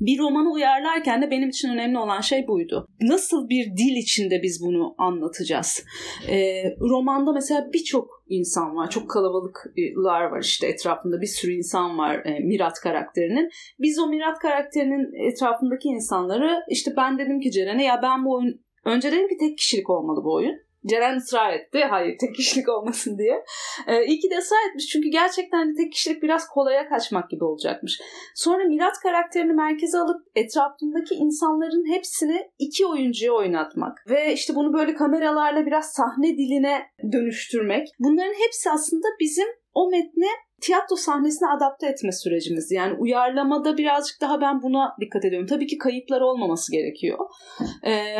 Bir romanı uyarlarken de benim için önemli olan şey buydu. Nasıl bir dil içinde biz bunu anlatacağız? Romanda mesela birçok insan var. Çok kalabalıklar var işte etrafında. Bir sürü insan var Mirat karakterinin. Biz o Mirat karakterinin etrafındaki insanları, işte ben dedim ki Ceren'e, ya ben bu oyun... Önce dedim ki tek kişilik olmalı bu oyun. Ceren ısrar etti. Hayır, tek kişilik olmasın diye. İyi ki de ısrar etmiş. Çünkü gerçekten tek kişilik biraz kolaya kaçmak gibi olacakmış. Sonra Mirat karakterini merkeze alıp etrafındaki insanların hepsini iki oyuncuya oynatmak. Ve işte bunu böyle kameralarla biraz sahne diline dönüştürmek. Bunların hepsi aslında bizim o metni tiyatro sahnesine adapte etme sürecimiz. Yani uyarlamada birazcık daha ben buna dikkat ediyorum. Tabii ki kayıplar olmaması gerekiyor.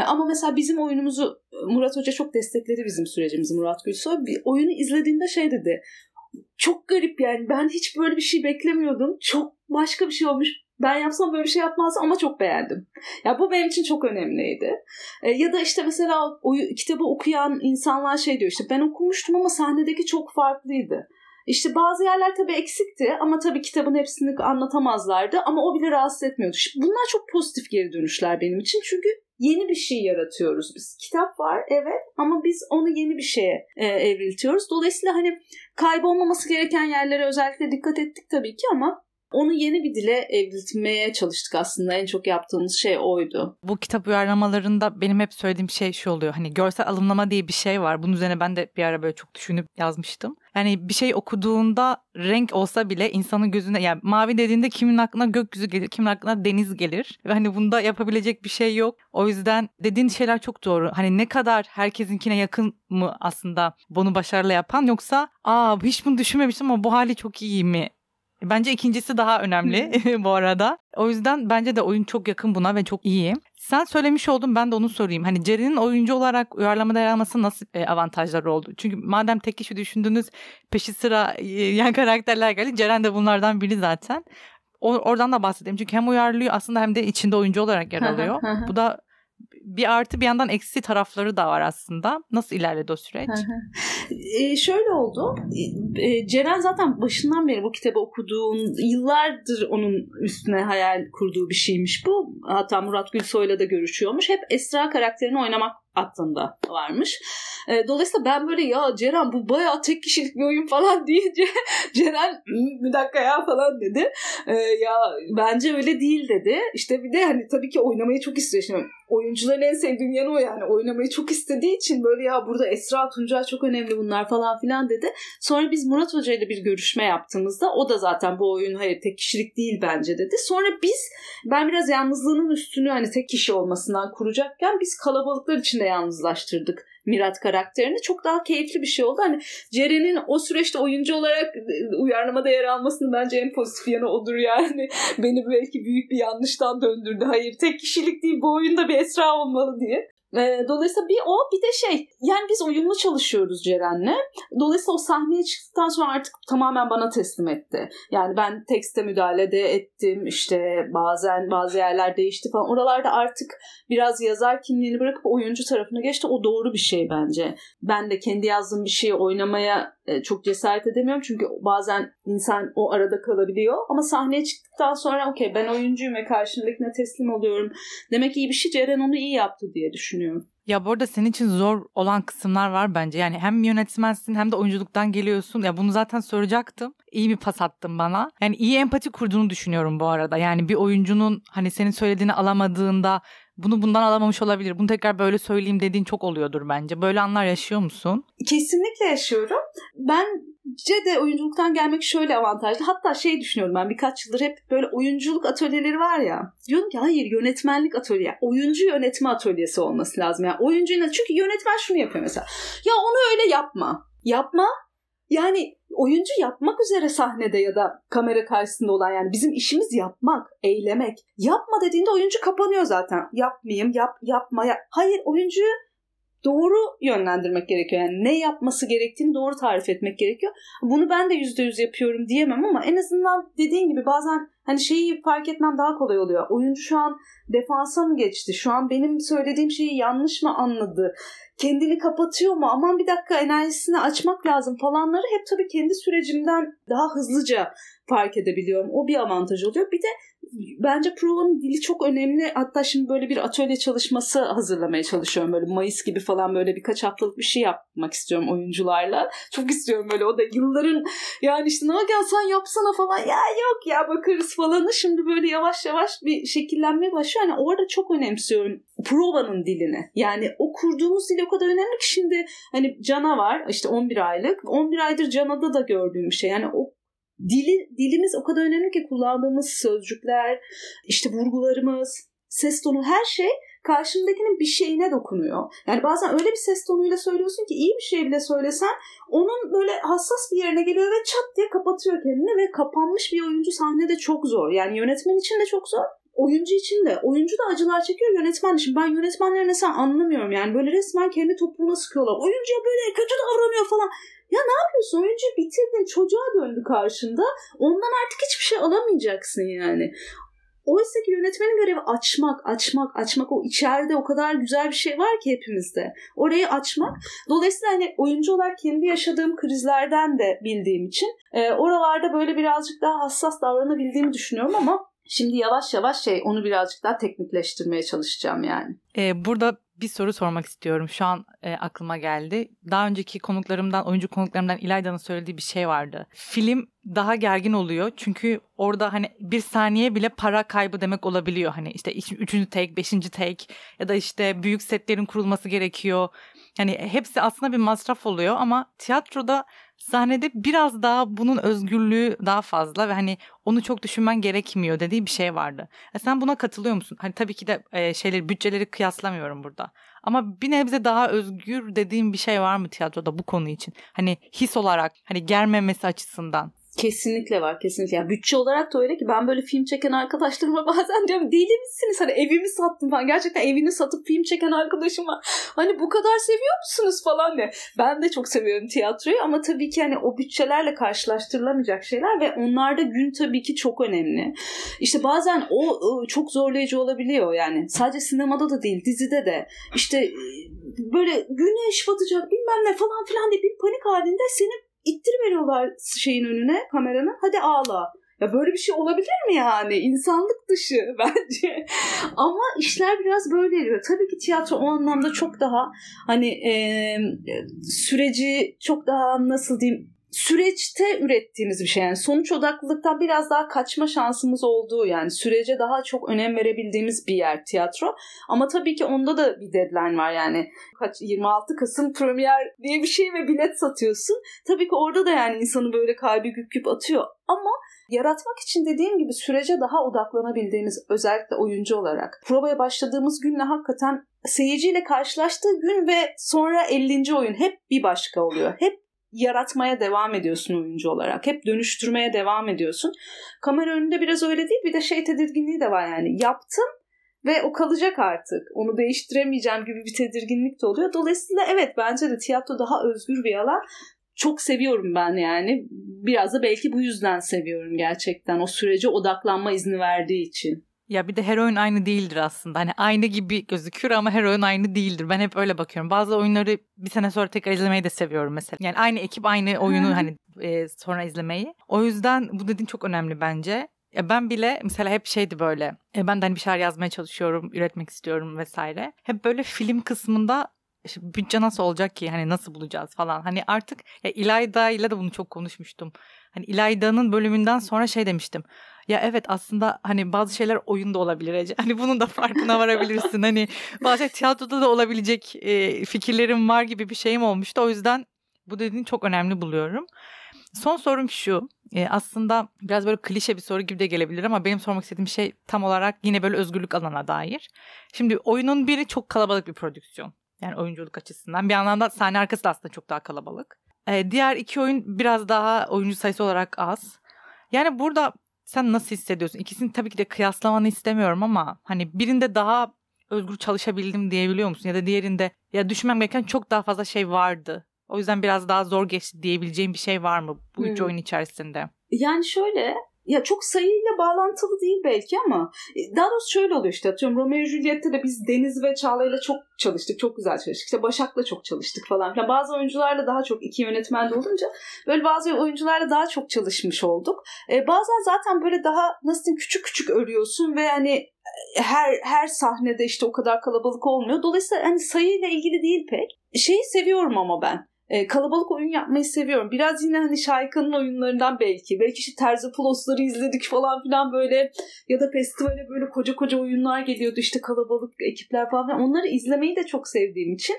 Ama mesela bizim oyunumuzu Murat Hoca çok destekledi, bizim sürecimizi, Murat Gülsoy. Bir oyunu izlediğinde şey dedi. Çok garip yani, ben hiç böyle bir şey beklemiyordum. Çok başka bir şey olmuş. Ben yapsam böyle bir şey yapmazdım ama çok beğendim. Ya bu benim için çok önemliydi. Ya da işte mesela kitabı okuyan insanlar şey diyor, işte ben okumuştum ama sahnedeki çok farklıydı. İşte bazı yerler tabii eksikti ama tabii kitabın hepsini anlatamazlardı ama o bile rahatsız etmiyordu. Bunlar çok pozitif geri dönüşler benim için çünkü yeni bir şey yaratıyoruz biz. Kitap var evet ama biz onu yeni bir şeye evriltiyoruz. Dolayısıyla hani kaybolmaması gereken yerlere özellikle dikkat ettik tabii ki ama onu yeni bir dile evrilmeye çalıştık aslında. En çok yaptığımız şey oydu. Bu kitap uyarlamalarında benim hep söylediğim şey şu oluyor. Hani görsel alımlama diye bir şey var. Bunun üzerine ben de bir ara böyle çok düşünüp yazmıştım. Yani bir şey okuduğunda renk olsa bile insanın gözüne, yani mavi dediğinde kimin aklına gökyüzü gelir, kimin aklına deniz gelir. Ve hani bunda yapabilecek bir şey yok. O yüzden dediğin şeyler çok doğru. Hani ne kadar herkesinkine yakın mı aslında bunu başarılı yapan, yoksa hiç bunu düşünmemiştim ama bu hali çok iyi mi? Bence ikincisi daha önemli bu arada. O yüzden bence de oyun çok yakın buna ve çok iyi. Sen söylemiş oldun, ben de onu sorayım. Hani Ceren'in oyuncu olarak uyarlamada yer alması nasıl avantajları oldu? Çünkü madem tek kişi düşündünüz, peşi sıra yan karakterler geldi. Ceren de bunlardan biri zaten. Oradan da bahsedeyim. Çünkü hem uyarlıyor aslında hem de içinde oyuncu olarak yer alıyor. Bu da bir artı, bir yandan eksi tarafları da var aslında. Nasıl ilerledi o süreç? Şöyle oldu. Ceren zaten başından beri bu kitabı okuduğun, yıllardır onun üstüne hayal kurduğu bir şeymiş bu. Hatta Murat Gülsoy'la da görüşüyormuş. Hep Esra karakterini oynamak aklında varmış. Dolayısıyla ben böyle, ya Ceren bu bayağı tek kişilik bir oyun falan deyince Ceren bir dakika ya falan dedi. Ya bence öyle değil dedi. İşte bir de hani tabii ki oynamayı çok istiyor. Şimdi oyuncuların en sevdiğim yanı o, yani oynamayı çok istediği için böyle, ya burada Esra Tuncay çok önemli bunlar falan filan dedi. Sonra biz Murat Hoca ile bir görüşme yaptığımızda o da zaten bu oyun hayır tek kişilik değil bence dedi. Sonra ben biraz yalnızlığının üstünü hani tek kişi olmasından kuracakken biz kalabalıklar içinde yalnızlaştırdık Mirat karakterini. Çok daha keyifli bir şey oldu. Hani Ceren'in o süreçte oyuncu olarak uyarlamada yer almasının bence en pozitif yanı odur yani. Beni belki büyük bir yanlıştan döndürdü. Hayır tek kişilik değil, bu oyunda bir Esra olmalı diye. Dolayısıyla bir o, bir de yani biz uyumlu çalışıyoruz Ceren'le. Dolayısıyla o sahneye çıktıktan sonra artık tamamen bana teslim etti. Yani ben tekste müdahale de ettim, işte bazen bazı yerler değişti falan. Oralarda artık biraz yazar kimliğini bırakıp oyuncu tarafına geçti. O doğru bir şey bence. Ben de kendi yazdığım bir şeyi oynamaya çok cesaret edemiyorum. Çünkü bazen insan o arada kalabiliyor. Ama sahneye çıktıktan sonra okey ben oyuncuyum ve karşımdakine teslim oluyorum. Demek iyi bir şey, Ceren onu iyi yaptı diye düşünüyorum. Ya bu arada senin için zor olan kısımlar var bence. Yani hem yönetmensin hem de oyunculuktan geliyorsun. Ya bunu zaten soracaktım. İyi bir pas attın bana. Yani iyi empati kurduğunu düşünüyorum bu arada. Yani bir oyuncunun hani senin söylediğini alamadığında, bunu bundan alamamış olabilir, bunu tekrar böyle söyleyeyim dediğin çok oluyordur bence. Böyle anlar yaşıyor musun? Kesinlikle yaşıyorum. Bence de oyunculuktan gelmek şöyle avantajlı. Hatta düşünüyorum, ben birkaç yıldır hep böyle oyunculuk atölyeleri var ya. Diyorum ki hayır, yönetmenlik atölye. Oyuncu yönetme atölyesi olması lazım. Yani oyuncuyla, çünkü yönetmen şunu yapıyor mesela. Ya onu öyle yapma. Yapma. Yani oyuncu yapmak üzere sahnede ya da kamera karşısında olan, yani bizim işimiz yapmak, eylemek. Yapma dediğinde oyuncu kapanıyor zaten. Yapmayayım, yapma. Hayır, oyuncuyu doğru yönlendirmek gerekiyor. Yani ne yapması gerektiğini doğru tarif etmek gerekiyor. Bunu ben de %100 yapıyorum diyemem ama en azından dediğin gibi bazen hani şeyi fark etmem daha kolay oluyor. Oyuncu şu an defansa mı geçti? Şu an benim söylediğim şeyi yanlış mı anladı? Kendini kapatıyor mu? Aman bir dakika, enerjisini açmak lazım falanları hep tabii kendi sürecimden daha hızlıca fark edebiliyorum. O bir avantaj oluyor. Bir de bence provanın dili çok önemli. Hatta şimdi böyle bir atölye çalışması hazırlamaya çalışıyorum. Böyle Mayıs gibi falan böyle birkaç haftalık bir şey yapmak istiyorum oyuncularla. Çok istiyorum böyle, o da yılların yani işte Nagihan sen yapsana falan, ya yok ya bakarız falanı şimdi böyle yavaş yavaş bir şekillenmeye başlıyor. Yani orada çok önemsiyorum provanın dilini. Yani o kurduğumuz dil o kadar önemli ki şimdi hani Cana var işte 11 aylık. 11 aydır Cana'da da gördüğüm bir şey. Yani o dilimiz o kadar önemli ki kullandığımız sözcükler, işte vurgularımız, ses tonu, her şey karşındakinin bir şeyine dokunuyor. Yani bazen öyle bir ses tonuyla söylüyorsun ki iyi bir şey bile söylesen onun böyle hassas bir yerine geliyor ve çat diye kapatıyor kendini ve kapanmış bir oyuncu sahnede çok zor. Yani yönetmen için de çok zor. Oyuncu için de. Oyuncu da acılar çekiyor, yönetmen için. Ben yönetmenleri mesela anlamıyorum. Yani böyle resmen kendi topuğuna sıkıyorlar. Oyuncuya böyle kötü davranıyor falan. Ya ne yapıyorsun? Oyuncuyu bitirdin. Çocuğa döndü karşında. Ondan artık hiçbir şey alamayacaksın yani. Oysa ki yönetmenin görevi açmak. O içeride o kadar güzel bir şey var ki hepimizde. Orayı açmak. Dolayısıyla hani oyuncu olarak kendi yaşadığım krizlerden de bildiğim için oralarda böyle birazcık daha hassas davranabildiğimi düşünüyorum ama Şimdi yavaş yavaş onu birazcık daha teknikleştirmeye çalışacağım yani. Burada bir soru sormak istiyorum. Şu an aklıma geldi. Daha önceki oyuncu konuklarımdan İlayda'nın söylediği bir şey vardı. Film daha gergin oluyor. Çünkü orada hani bir saniye bile para kaybı demek olabiliyor. Hani işte 3. take, 5. take ya da işte büyük setlerin kurulması gerekiyor. Yani hepsi aslında bir masraf oluyor ama tiyatroda, sahnede biraz daha bunun özgürlüğü daha fazla ve hani onu çok düşünmen gerekmiyor dediği bir şey vardı. Sen buna katılıyor musun? Hani tabii ki de bütçeleri kıyaslamıyorum burada. Ama bir nebze daha özgür dediğin bir şey var mı tiyatroda bu konu için? Hani his olarak, hani germemesi açısından. Kesinlikle var, kesinlikle. Yani bütçe olarak da öyle ki ben böyle film çeken arkadaşlarıma bazen diyorum deli misiniz? Hani evimi sattım falan. Gerçekten evini satıp film çeken arkadaşım var. Hani bu kadar seviyor musunuz falan diye. Ben de çok seviyorum tiyatroyu ama tabii ki hani o bütçelerle karşılaştırılamayacak şeyler ve onlarda gün tabii ki çok önemli. İşte bazen o çok zorlayıcı olabiliyor yani. Sadece sinemada da değil, dizide de. İşte böyle güneş batacak bilmem ne falan filan diye bir panik halinde seni İttiriveriyorlar şeyin önüne, kameranın. Hadi ağla. Ya böyle bir şey olabilir mi yani? İnsanlık dışı bence. Ama işler biraz böyle geliyor. Tabii ki tiyatro o anlamda çok daha hani süreci çok daha nasıl diyeyim, süreçte ürettiğimiz bir şey. Yani sonuç odaklılıktan biraz daha kaçma şansımız olduğu, yani sürece daha çok önem verebildiğimiz bir yer tiyatro. Ama tabii ki onda da bir deadline var yani. 26 Kasım premier diye bir şey ve bilet satıyorsun. Tabii ki orada da yani insanı böyle kalbi güp güp atıyor. Ama yaratmak için dediğim gibi sürece daha odaklanabildiğimiz, özellikle oyuncu olarak. Provaya başladığımız günle hakikaten seyirciyle karşılaştığı gün ve sonra 50. oyun hep bir başka oluyor. Hep yaratmaya devam ediyorsun oyuncu olarak. Hep dönüştürmeye devam ediyorsun. Kamera önünde biraz öyle değil. Bir de tedirginliği de var yani. Yaptım ve o kalacak artık. Onu değiştiremeyeceğim gibi bir tedirginlik de oluyor. Dolayısıyla evet, bence de tiyatro daha özgür bir alan. Çok seviyorum ben yani. Biraz da belki bu yüzden seviyorum gerçekten. O sürece odaklanma izni verdiği için. Ya bir de her oyun aynı değildir aslında. Hani aynı gibi gözükür ama her oyun aynı değildir. Ben hep öyle bakıyorum. Bazı oyunları bir sene sonra tekrar izlemeyi de seviyorum mesela. Yani aynı ekip aynı oyunu hani sonra izlemeyi. O yüzden bu dediğin çok önemli bence. Ben bile mesela hep böyle. Ben de hani bir şeyler yazmaya çalışıyorum, üretmek istiyorum vesaire. Hep böyle film kısmında bütçe nasıl olacak ki? Hani nasıl bulacağız falan. Hani artık İlayda ile de bunu çok konuşmuştum. Hani İlayda'nın bölümünden sonra demiştim. Ya evet, aslında hani bazı şeyler oyunda olabilecek. Hani bunun da farkına varabilirsin. Hani bazı tiyatroda da olabilecek fikirlerim var gibi bir şeyim olmuştu. O yüzden bu dediğini çok önemli buluyorum. Son sorum şu. Aslında biraz böyle klişe bir soru gibi de gelebilir ama benim sormak istediğim şey tam olarak yine böyle özgürlük alana dair. Şimdi oyunun biri çok kalabalık bir prodüksiyon. Yani oyunculuk açısından. Bir anlamda sahne arkası da aslında çok daha kalabalık. Diğer iki oyun biraz daha oyuncu sayısı olarak az. Yani burada sen nasıl hissediyorsun? İkisini tabii ki de kıyaslamanı istemiyorum ama hani birinde daha özgür çalışabildim diyebiliyor musun? Ya da diğerinde ya düşünmem gereken çok daha fazla şey vardı. O yüzden biraz daha zor geçti diyebileceğin bir şey var mı bu üç oyun içerisinde? Yani şöyle, ya çok sayıyla bağlantılı değil belki ama daha doğrusu şöyle oluyor atıyorum Romeo ve Juliet'te de biz Deniz ve Çağla'yla çok çalıştık, çok güzel çalıştık. Başak'la çok çalıştık falan filan. Bazı oyuncularla daha çok, iki yönetmen de olunca böyle bazı oyuncularla daha çok çalışmış olduk. Bazen zaten böyle daha nasıl diyeyim, küçük küçük örüyorsun ve hani her sahnede o kadar kalabalık olmuyor. Dolayısıyla hani sayıyla ilgili değil pek. Seviyorum ama ben. Kalabalık oyun yapmayı seviyorum. Biraz yine hani Şayka'nın oyunlarından belki. Belki Terzapolosları izledik falan filan böyle. Ya da festivale böyle koca koca oyunlar geliyordu. Kalabalık ekipler falan. Onları izlemeyi de çok sevdiğim için.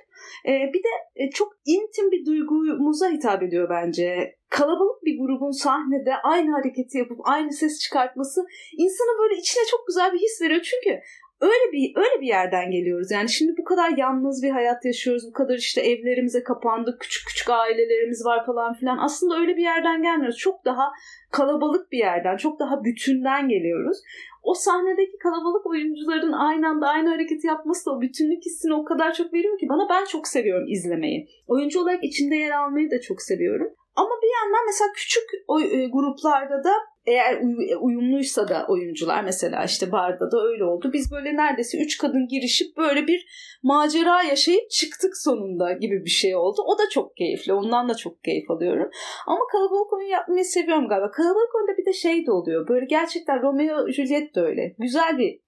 Bir de çok intim bir duygumuza hitap ediyor bence. Kalabalık bir grubun sahnede aynı hareketi yapıp aynı ses çıkartması insanın böyle içine çok güzel bir his veriyor. Çünkü Öyle bir yerden geliyoruz. Yani şimdi bu kadar yalnız bir hayat yaşıyoruz. Bu kadar evlerimize kapandık. Küçük küçük ailelerimiz var falan filan. Aslında öyle bir yerden gelmiyoruz. Çok daha kalabalık bir yerden, çok daha bütünden geliyoruz. O sahnedeki kalabalık oyuncuların aynı anda aynı hareketi yapması da o bütünlük hissini o kadar çok veriyor ki bana, ben çok seviyorum izlemeyi. Oyuncu olarak içinde yer almayı da çok seviyorum. Ama bir yandan mesela küçük gruplarda da eğer uyumluysa da oyuncular, mesela işte barda da öyle oldu. Biz böyle neredeyse 3 kadın girişip böyle bir macera yaşayıp çıktık sonunda gibi bir şey oldu. O da çok keyifli. Ondan da çok keyif alıyorum. Ama kalabalık oyun yapmayı seviyorum galiba. Kalabalık oyunda bir de şey de oluyor. Böyle gerçekten Romeo Juliet de öyle. Güzel bir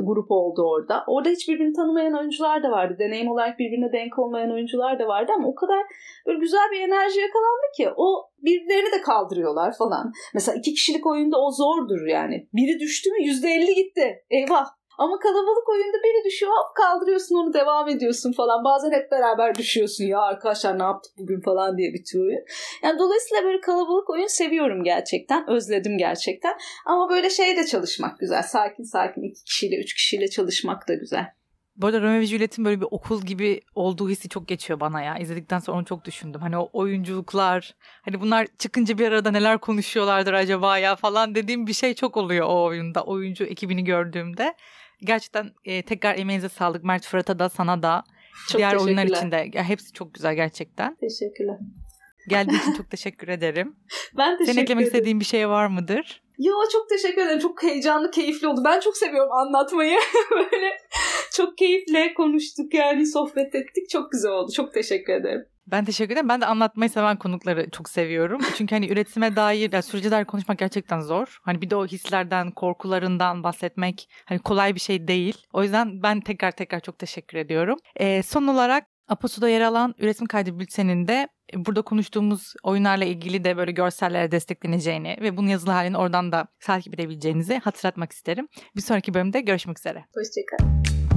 grup oldu orada. Orada hiç birbirini tanımayan oyuncular da vardı. Deneyim olarak birbirine denk olmayan oyuncular da vardı ama o kadar böyle güzel bir enerji yakalandı ki o birbirlerini de kaldırıyorlar falan. Mesela 2 kişilik oyunda o zordur yani. Biri düştü mü %50 gitti. Eyvah. Ama kalabalık oyunda biri düşüyor, hop kaldırıyorsun onu, devam ediyorsun falan. Bazen hep beraber düşüyorsun, ya arkadaşlar ne yaptık bugün falan diye bitiyor oyun. Yani dolayısıyla böyle kalabalık oyun seviyorum gerçekten. Özledim gerçekten. Ama böyle şeyle çalışmak güzel. Sakin sakin 2 kişiyle 3 kişiyle çalışmak da güzel. Bu arada Romeo ve Juliet'in böyle bir okul gibi olduğu hissi çok geçiyor bana ya. İzledikten sonra onu çok düşündüm. Hani o oyunculuklar, hani bunlar çıkınca bir arada neler konuşuyorlardır acaba ya falan dediğim bir şey çok oluyor o oyunda. Oyuncu ekibini gördüğümde. Gerçekten tekrar emeğinize sağlık. Mert, Fırat'a da, sana da. Çok diğer oyunlar için de. Ya, hepsi çok güzel gerçekten. Teşekkürler. Geldiğin için çok teşekkür ederim. Ben teşekkür ederim. Sen eklemek istediğin bir şey var mıdır? Ya çok teşekkür ederim. Çok heyecanlı, keyifli oldu. Ben çok seviyorum anlatmayı. Böyle çok keyifle konuştuk yani, sohbet ettik. Çok güzel oldu. Çok teşekkür ederim. Ben teşekkür ederim. Ben de anlatmayı seven konukları çok seviyorum. Çünkü hani üretime dair, yani sürece dair konuşmak gerçekten zor. Hani bir de o hislerden, korkularından bahsetmek hani kolay bir şey değil. O yüzden ben tekrar çok teşekkür ediyorum. Son olarak Aposto'da yer alan Üretim Kaydı bülteninde burada konuştuğumuz oyunlarla ilgili de böyle görsellere destekleneceğini ve bunun yazılı halini oradan da takip edebileceğinizi hatırlatmak isterim. Bir sonraki bölümde görüşmek üzere. Hoşçakalın.